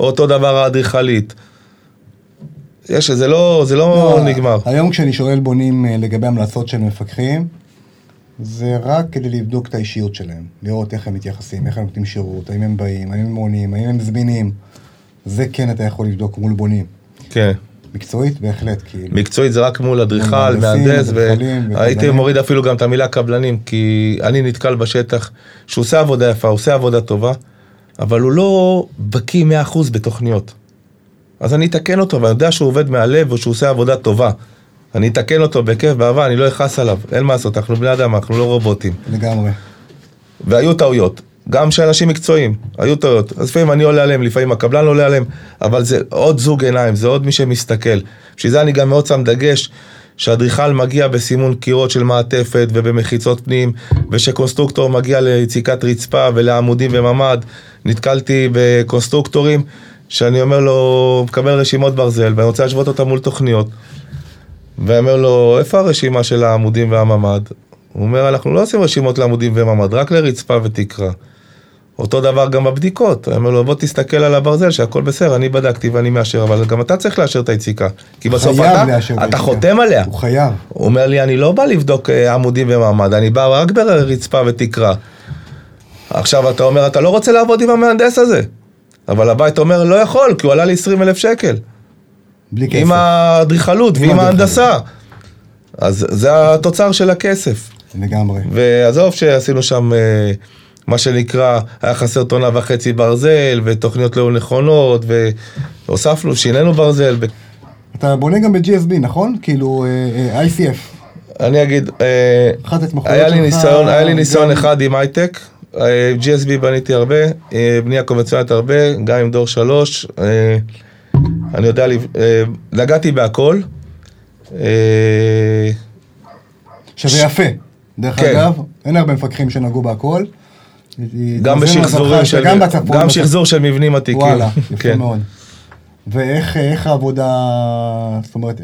או אותו דבר האדריכלית. יש, זה לא נגמר. היום כשאני שואל בונים לגבי המלצות של מפקחים, זה רק כדי לבדוק את האישיות שלהם, לראות איך הם מתייחסים, איך הם נותנים שירות, האם הם באים, האם הם מעונים, האם הם זמינים. זה כן אתה יכול לבדוק מול בונים. כן. מקצועית בהחלט, כאילו. מקצועית זה רק מול אדריכל, מהנדס, והייתי מוריד אפילו גם את המילה קבלנים, כי אני נתקל בשטח שהוא עושה עבודה יפה, הוא עושה עבודה טובה, אבל הוא לא בקיא 100% בתוכניות. אז אני אתקן אותו, ואני יודע שהוא עובד מהלב ושהוא עושה עבודה טובה. אני אתקן אותו בכיף, באהבה, אני לא אכעס עליו. אין מה לעשות, אנחנו בני אדם, אנחנו לא רובוטים. לגמרי. והיו טעויות, גם שאנשים מקצועיים, היו טעויות. אז לפעמים אני עולה עליהם, לפעמים הקבלן לא עולה עליהם, אבל זה עוד זוג עיניים, זה עוד מי שמסתכל. שזה אני גם מאוד שם דגש, שהאדריכל מגיע בסימון קירות של מעטפת ובמחיצות פנים, ושקונסטרוקטור מגיע ליציקת רצפה ולעמודים וממד. נתקלתי בקונסטרוקטורים, שאני אומר לו, מקבל רשימות ברזל, ואני רוצה להשוות אותם מול תוכניות. ואומר לו, איפה הרשימה של העמודים והממד? הוא אומר, אנחנו לא עושים רשימות לעמודים וממד, רק לרצפה ותקרה. אותו דבר גם בבדיקות. הוא אומר לו, בוא תסתכל על הברזל, שהכל בסדר, אני בדקתי ואני מאשר, אבל גם אתה צריך לאשר את היציקה. כי בסוף אתה חותם עליה. הוא חייב. הוא אומר לי, אני לא בא לבדוק עמודים וממד, אני בא רק ברצפה ותקרה. עכשיו אתה אומר, אתה לא רוצה לעבוד עם המהנדס הזה. אבל הבית אומר, לא יכול, כי הוא עלה לי 20,000 שקל. עם האדריכלות ועם ההנדסה. אז זה התוצר של הכסף. לגמרי. ועזוב שעשינו שם מה שנקרא, היה חסר טונה וחצי ברזל, ותוכניות לא נכונות, והוספנו, שיננו ברזל. אתה בונה גם ב-GSB, נכון? כאילו, ICF. אני אגיד, היה לי ניסיון אחד עם הייטק, GSB בניתי הרבה, בנייה קונבנציונלית הרבה, גם עם דור 3, אני יודע, נגעתי בהכל. שזה יפה, דרך אגב, אין הרבה מפקחים שנגעו בהכל. גם בשחזור של מבנים עתיקים. וואלה, יפה מאוד. ואיך העבודה, זאת אומרת,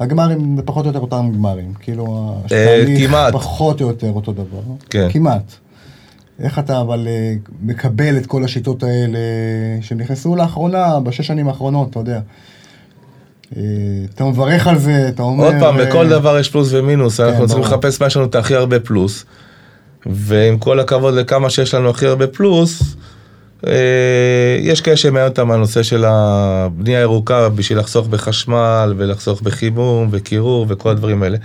הגמרים זה פחות או יותר אותם גמרים, כאילו השתליך פחות או יותר אותו דבר, כמעט. איך אתה אבל מקבל את כל השיטות האלה שנכנסו לאחרונה, בשש שנים האחרונות, אתה יודע. אתה מברך על זה, אתה אומר... עוד פעם, בכל דבר יש פלוס ומינוס, אנחנו רוצים לחפש מה יש לנו את הכי הרבה פלוס, ועם כל הכבוד לכמה שיש לנו הכי הרבה פלוס, יש כאלה שמעניין אותם הנושא של הבנייה ירוקה בשביל לחסוך בחשמל ולחסוך בחימום וקירור וכל הדברים האלה,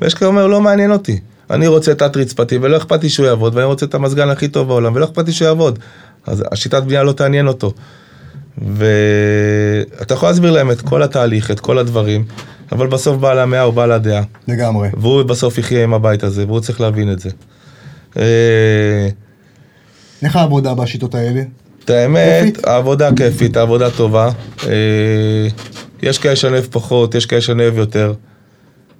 ויש כאלה אומר, לא מעניין אותי, אני רוצה תת רצפתי ולא אכפתי שהוא יעבוד, ואני רוצה את המזגן הכי טוב בעולם ולא אכפתי שהוא יעבוד, אז השיטת בנייה לא תעניין אותו, ואתה יכול להסביר להם את כל התהליך, את כל הדברים, אבל בסוף בא למאה או בא לדעה לגמרי, והוא בסוף יחיה עם הבית הזה והוא צריך להבין את זה. איך העבודה בשיטות האלה? את האמת, העבודה כיפית, העבודה טובה. יש כאלה שנאב פחות, יש כאלה שנאב יותר.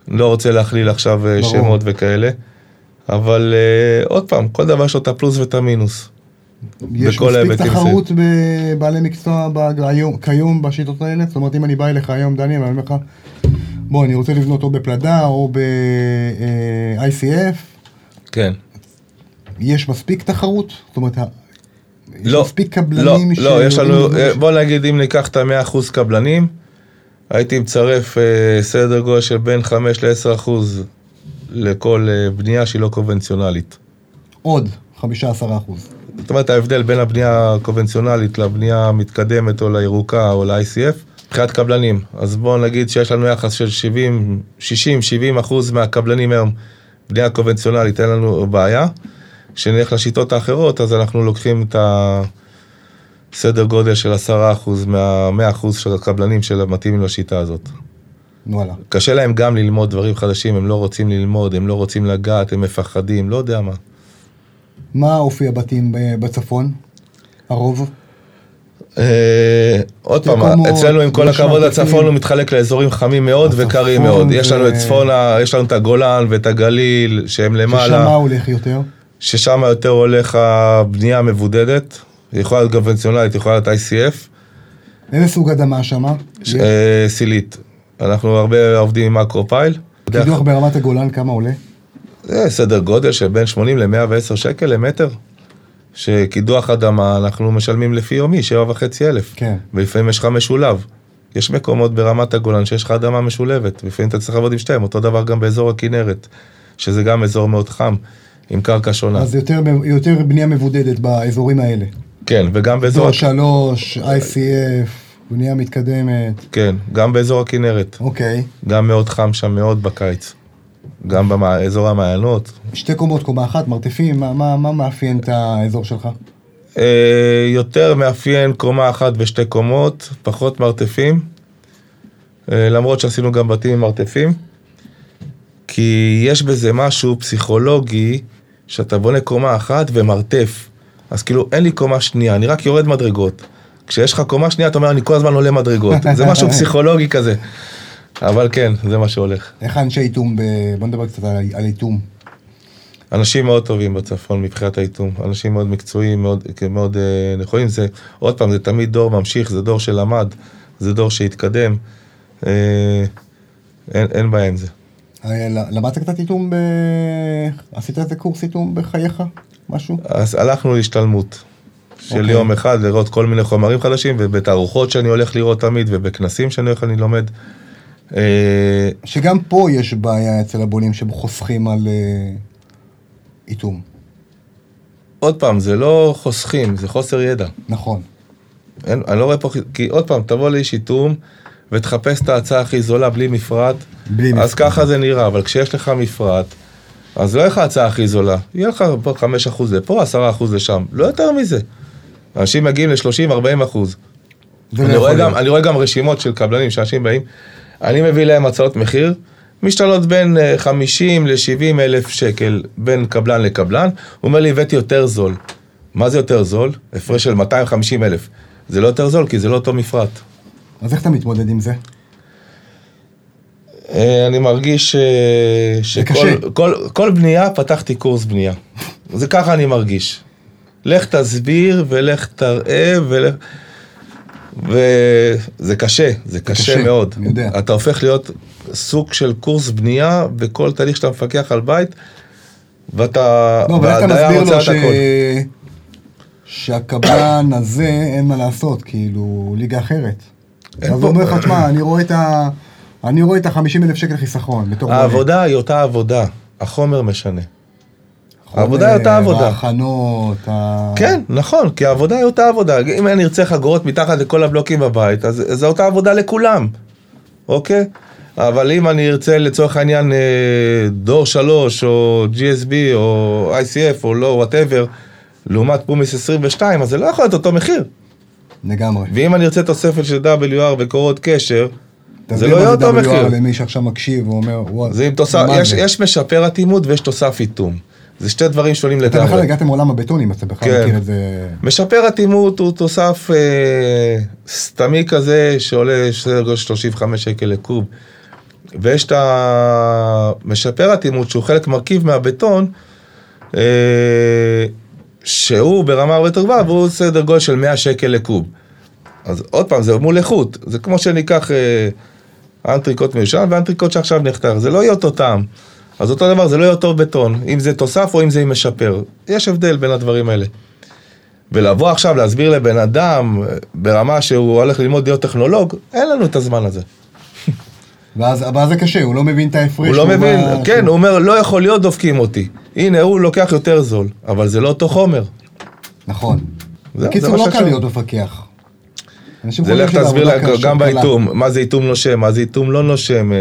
לא רוצה להכליל עכשיו שמות וכאלה. אבל עוד פעם, כל דבר יש לו את הפלוס ואת המינוס. יש מספיק תחרות בבעלי מקצוע כיום בשיטות האלה? זאת אומרת, אם אני בא אליך היום, דני, ואני אומר לך, בוא, אני רוצה לבנות או בפלדה או ב-ICF. כן. יש מספיק תחרות? זאת אומרת, יש מספיק קבלנים? לא, יש לנו, בוא נגיד, אם ניקח את 100% קבלנים, הייתי מצרף סדר גודל של בין 5-10% לכל בנייה שהיא לא קונבנציונלית. עוד 15%. זאת אומרת, ההבדל בין הבנייה הקונבנציונלית לבנייה המתקדמת או לירוקה או ל-ICF, מבחינת קבלנים. אז בוא נגיד שיש לנו יחס של 60-70% מהקבלנים היום, בנייה קונבנציונלית, אין לנו בעיה. כשנלך לשיטות האחרות, אז אנחנו לוקחים את הסדר גודל של 10% מה100% של הקבלנים שמתאימים לשיטה הזאת. וואלה. קשה להם גם ללמוד דברים חדשים, הם לא רוצים ללמוד, הם לא רוצים לגעת, הם מפחדים, לא יודע מה. מה אופי הבתים בצפון? הרוב? עוד פעם, אצלנו עם כל הכבוד הצפון הוא מתחלק לאזורים חמים מאוד וקרים מאוד. יש לנו את צפונה, יש לנו את הגולן ואת הגליל, שהם למעלה. ששם מה הולך יותר? ששם יותר הולך הבנייה המבודדת, יכולה להיות קונבנציונלית, יכולה להיות ICF. איזה סוג אדמה שם? סילית. אנחנו הרבה עובדים עם אקרופייל. קידוח ברמת הגולן כמה עולה? זה סדר גודל שבין 80-110 שקל למטר. שקידוח אדמה אנחנו משלמים לפי יומי, 7,500. כן. ולפעמים יש לך משולב. יש מקומות ברמת הגולן שיש לך אדמה משולבת, לפעמים אתה צריך לעבוד עם שתיים, אותו דבר גם באזור הכנרת, שזה גם אזור מאוד חם. עם קרקע שונה. אז יותר בנייה מבודדת באזורים האלה. כן, וגם באזור... דור 3, ICF, בנייה מתקדמת. כן, גם באזור הכנרת. אוקיי. גם מאוד חם שם, מאוד בקיץ. גם באזור המעיינות. שתי קומות, קומה אחת, מרתפים, מה מאפיין את האזור שלך? יותר מאפיין קומה אחת ושתי קומות, פחות מרתפים. למרות שעשינו גם בתים עם מרתפים. כי יש בזה משהו פסיכולוגי, שאתה בונה קומה אחת ומרתף. אז כאילו, אין לי קומה שנייה, אני רק יורד מדרגות. כשיש לך קומה שנייה, אתה אומר, אני כל הזמן עולה מדרגות. זה משהו פסיכולוגי כזה. אבל כן, זה מה שהולך. איך אנשי איתום, בוא נדבר קצת על איתום. אנשים מאוד טובים בצפון, מבחינת האיתום. אנשים מאוד מקצועיים, מאוד נכונים. זה, עוד פעם, זה תמיד דור ממשיך, זה דור שלמד, זה דור שהתקדם. אין בעיה עם זה. למדת קצת איתום, עשית איזה קורס איתום בחייך, משהו? אז הלכנו להשתלמות של יום אחד, לראות כל מיני חומרים חדשים, ובתערוכות שאני הולך לראות תמיד, ובכנסים שאני הולך ללמד. שגם פה יש בעיה אצל הבונים שחוסכים על איתום. עוד פעם, זה לא חוסכים, זה חוסר ידע. נכון. אני לא רואה פה, כי עוד פעם, תבוא לאיש איתום, ותחפש את ההצעה הכי זולה בלי מפרט, אז ככה זה נראה, אבל כשיש לך מפרט, אז לא יהיה לך הצעה הכי זולה, יהיה לך 5% לפה, 10% לשם, לא יותר מזה. אנשים מגיעים ל-30-40%. אני רואה גם רשימות של קבלנים שאנשים באים, אני מביא להם הצעות מחיר, משתלות בין 50 ל-70 אלף שקל בין קבלן לקבלן, הוא אומר לי, הבאתי יותר זול. מה זה יותר זול? הפרש של 250 אלף. זה לא יותר זול, כי זה לא אותו מפרט. אז איך אתה מתמודד עם זה? אני מרגיש שכל בנייה פתחתי קורס בנייה. זה ככה אני מרגיש. לך תסביר ולך תראה ולך... וזה קשה, זה קשה מאוד. אתה הופך להיות סוג של קורס בנייה, וכל תהליך שאתה מפקח על בית, ואתה... לא, אבל אתה מסביר לו שהקבלן הזה אין מה לעשות, כאילו, ליגה אחרת. אז הוא אומר לך, תשמע, אני רואה את ה-50,000 שקל חיסכון. העבודה היא אותה עבודה, החומר משנה. העבודה היא אותה עבודה. ההכנות, כן, נכון, כי העבודה היא אותה עבודה. אם אני ארצה חגורות מתחת לכל הבלוקים בבית, אז זו אותה עבודה לכולם, אוקיי? אבל אם אני ארצה לצורך העניין דור 3, או GSB, או ICF, או לא, whatever, לעומת פומיס 22, אז זה לא יכול להיות אותו מחיר. לגמרי. ואם אני ארצה תוספת של WR וקורות קשר, זה לא יהיה אותו מחיר. תביא מה זה WR למי שעכשיו מקשיב ואומר, יש משפר התימוד ויש תוסף איתום. זה שתי דברים שונים לגמרי. אתם בכלל הגעתם מעולם הבטונים, אתה בכלל מכיר את זה... משפר התימות הוא תוסף סתמי כזה, שעולה 35 שקל לקוב, ויש את המשפר התימות, שהוא חלק מרכיב מהבטון, שהוא ברמה הרבה יותר גבוהה, והוא סדר גודל של 100 שקל לקוב. אז עוד פעם, זה מול איכות. זה כמו שניקח אנטריקוט מיושן, ואנטריקוט שעכשיו נחתך. זה לא יהיה אותו טעם. אז אותו דבר, זה לא יהיה אותו בטון, אם זה תוסף או אם זה משפר. יש הבדל בין הדברים האלה. ולבוא עכשיו להסביר לבן אדם, ברמה שהוא הולך ללמוד להיות טכנולוג, אין לנו את הזמן הזה. ואז זה קשה, הוא לא מבין את ההפרש. הוא לא מבין, כן, הוא אומר, לא יכול להיות דופקים אותי. הנה, הוא לוקח יותר זול, אבל זה לא אותו חומר. נכון. בקיצור, לא קל להיות מפקח. זה לך תסביר גם באיתום, מה זה איתום נושם, מה זה איתום לא נושם,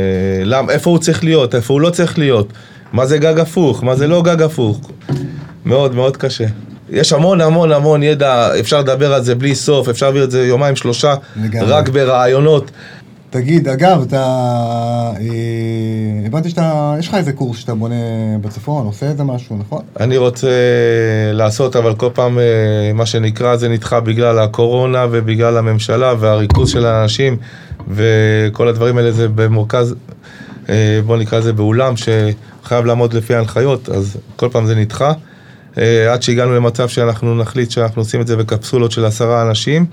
איפה הוא צריך להיות, איפה הוא לא צריך להיות, מה זה גג הפוך, מה זה לא גג הפוך. מאוד מאוד קשה. יש המון המון המון ידע, אפשר לדבר על זה בלי סוף, אפשר להביא את זה יומיים שלושה, רק ברעיונות. תגיד, אגב, הבנתי שיש לך איזה קורס שאתה בונה בצפון, עושה איזה משהו, נכון? אני רוצה לעשות, אבל כל פעם מה שנקרא זה נדחה בגלל הקורונה ובגלל הממשלה והריכוז של האנשים וכל הדברים האלה זה במרכז, בוא נקרא זה באולם שחייב לעמוד לפי ההנחיות, אז כל פעם זה נדחה. עד שהגענו למצב שאנחנו נחליט שאנחנו עושים את זה בקפסולות של 10 אנשים,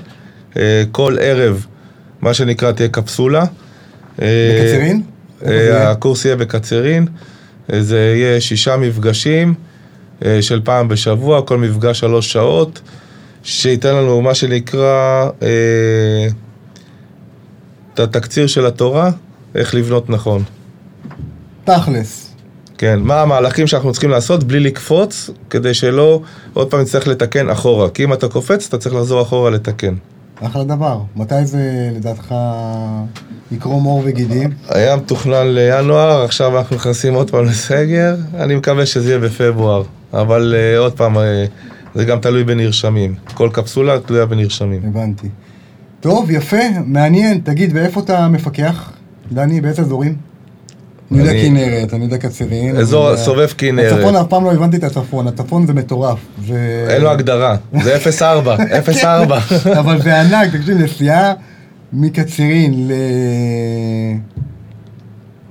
כל ערב מה שנקרא תהיה קפסולה. בקצרין? הקורס יהיה בקצרין. זה יהיה 6 מפגשים של פעם בשבוע, כל מפגש 3 שעות, שייתן לנו מה שנקרא את התקציר של התורה, איך לבנות נכון. תכלס. כן, מה המהלכים שאנחנו צריכים לעשות בלי לקפוץ, כדי שלא עוד פעם נצטרך לתקן אחורה. כי אם אתה קופץ, אתה צריך לחזור אחורה לתקן. אחלה דבר. מתי זה, לדעתך, יקרום אור וגידים? היה מתוכנן לינואר, עכשיו אנחנו נכנסים עוד פעם לסגר. אני מקווה שזה יהיה בפברואר. אבל עוד פעם, זה גם תלוי בנרשמים. כל קפסולה תלויה בנרשמים. הבנתי. טוב, יפה, מעניין. תגיד, ואיפה אתה מפקח? דני, באיזה אזורים? אני יודע כנרת, אני יודע קצרין. אזור סובב כנרת. הצפון אף פעם לא הבנתי את הצפון, הצפון זה מטורף. אין לו הגדרה, זה 0.4. אבל זה ענק, תקשיב, נסיעה מקצרין ל...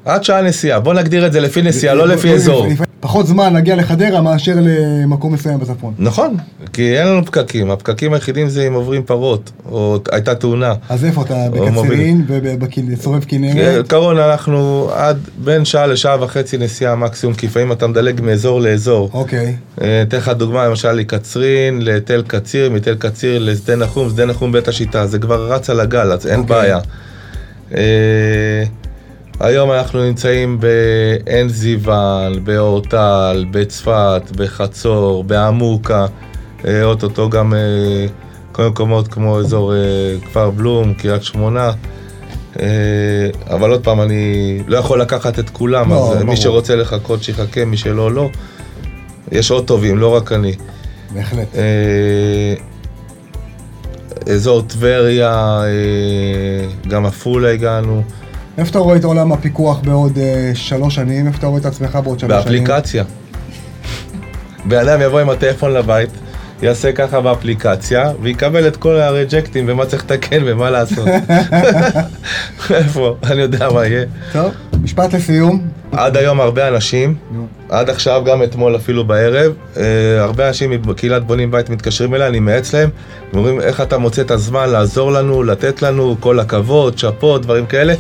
עד שעה נסיעה, בוא נגדיר את זה לפי נסיעה, לא לפי אזור. פחות זמן נגיע לחדרה מאשר למקום מסוים בצפון. נכון, כי אין לנו פקקים, הפקקים היחידים זה אם עוברים פרות, או הייתה תאונה. אז איפה אתה, בקצרין ובסובב כנרת? קרון, אנחנו עד בין 1-1.5 שעה נסיעה מקסימום, כי פעמים אתה מדלג מאזור לאזור. אוקיי. אתן לך דוגמה, למשל לקצרין, לתל קציר, מתל קציר לשדה נחום, שדה נחום בית השיטה, זה כבר רץ על הגל, אז אין בעיה. היום אנחנו נמצאים בעין זיוון, באורטל, בצפת, בחצור, בעמוקה, אוטוטו גם כל מקומות כמו אזור כפר בלום, קריית שמונה, אבל עוד פעם, אני לא יכול לקחת את כולם, אז מי שרוצה לחכות שיחכה, מי שלא, לא. יש עוד טובים, לא רק אני. בהחלט. אזור טבריה, גם אפולה הגענו. איפה אתה רואה את עולם הפיקוח בעוד 3 שנים? איפה אתה רואה את עצמך בעוד 3 שנים? באפליקציה. באדם יבוא עם הטלפון לבית, יעשה ככה באפליקציה, ויקבל את כל הרג'קטים ומה צריך לתקן ומה לעשות. איפה? אני יודע מה יהיה. טוב, משפט לסיום. עד היום הרבה אנשים, עד עכשיו גם אתמול אפילו בערב, הרבה אנשים מקהילת בונים בית מתקשרים אליי, אני מעץ להם, ואומרים איך אתה מוצא את הזמן לעזור לנו, לתת לנו כל הכבוד, שפות, דברים כאלה,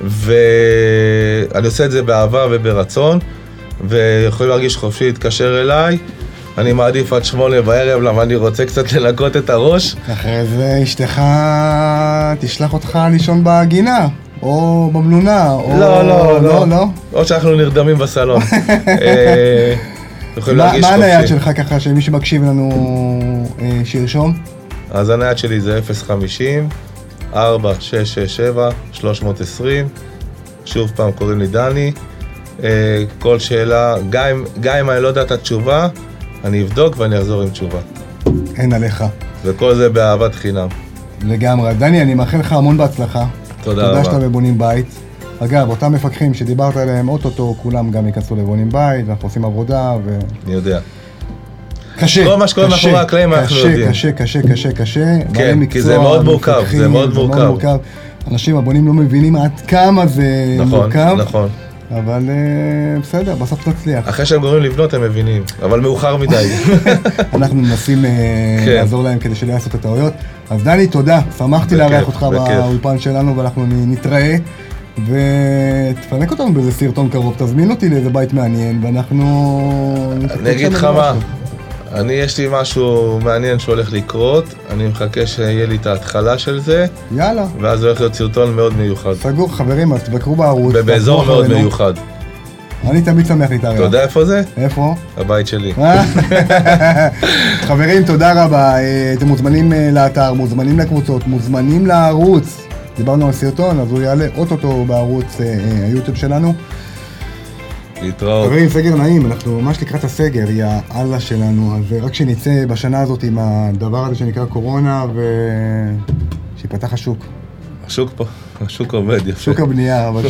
ואני עושה את זה באהבה וברצון, ויכולים להרגיש חופשי להתקשר אליי. אני מעדיף עד 8 בערב, למה אני רוצה קצת לנקות את הראש. אחרי זה אשתך תשלח אותך לישון בגינה, או במלונה, או... לא. או שאנחנו נרדמים בסלון. יכולים להרגיש חופשי. מה הנייד שלך ככה, שמי שמקשיב לנו שירשום? אז הנייד שלי זה 050-4667-320. שוב פעם קוראים לי דני. כל שאלה, גם אם אני לא יודע את התשובה, אני אבדוק ואני אחזור עם תשובה. אין עליך. וכל זה באהבת חינם. לגמרי. דני, אני מאחל לך המון בהצלחה. תודה רבה. תודה שאתה בבונים בית. אגב, אותם מפקחים שדיברת עליהם, אוטוטו, כולם גם ייכנסו לבונים בית, ואנחנו עושים עבודה ו... אני יודע. קשה. כל מה שקורה מאחורי הקלעים אנחנו יודעים. קשה. כן, כי זה מאוד מורכב, אנשים הבונים לא מבינים עד כמה זה מורכב. נכון. אבל בסדר, בסוף תצליח. אחרי שהם גורמים לבנות הם מבינים, אבל מאוחר מדי. אנחנו מנסים לעזור להם כדי שלא יעשו את הטעויות. אז דני, תודה, שמחתי לארח אותך באולפן שלנו, ואנחנו נתראה, ותפנק אותנו באיזה סרטון קרוב, תזמין אותי לאיזה בית מעניין, ואנחנו... אני אגיד לך מה, יש לי משהו מעניין שהולך לקרות, אני מחכה שיהיה לי את ההתחלה של זה. יאללה. ואז הולך להיות סרטון מאוד מיוחד. סגור, חברים, אז תבקרו בערוץ. באזור מאוד מיוחד. אני תמיד שמח להתארח. אתה יודע איפה זה? איפה? הבית שלי. חברים, תודה רבה. אתם מוזמנים לאתר, מוזמנים לקבוצות, מוזמנים לערוץ. דיברנו על סרטון, אז הוא יעלה אוטוטו בערוץ היוטיוב שלנו. להתראות. חברים, סגר נעים, אנחנו ממש לקראת הסגר, יא אללה שלנו, אז רק שנצא בשנה הזאת עם הדבר הזה שנקרא קורונה, ושיפתח השוק. השוק פה, השוק עובד יפה. שוק הבנייה, אבל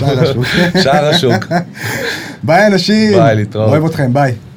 שער השוק. ביי אנשים. ביי, להתראות. אוהב אתכם, ביי.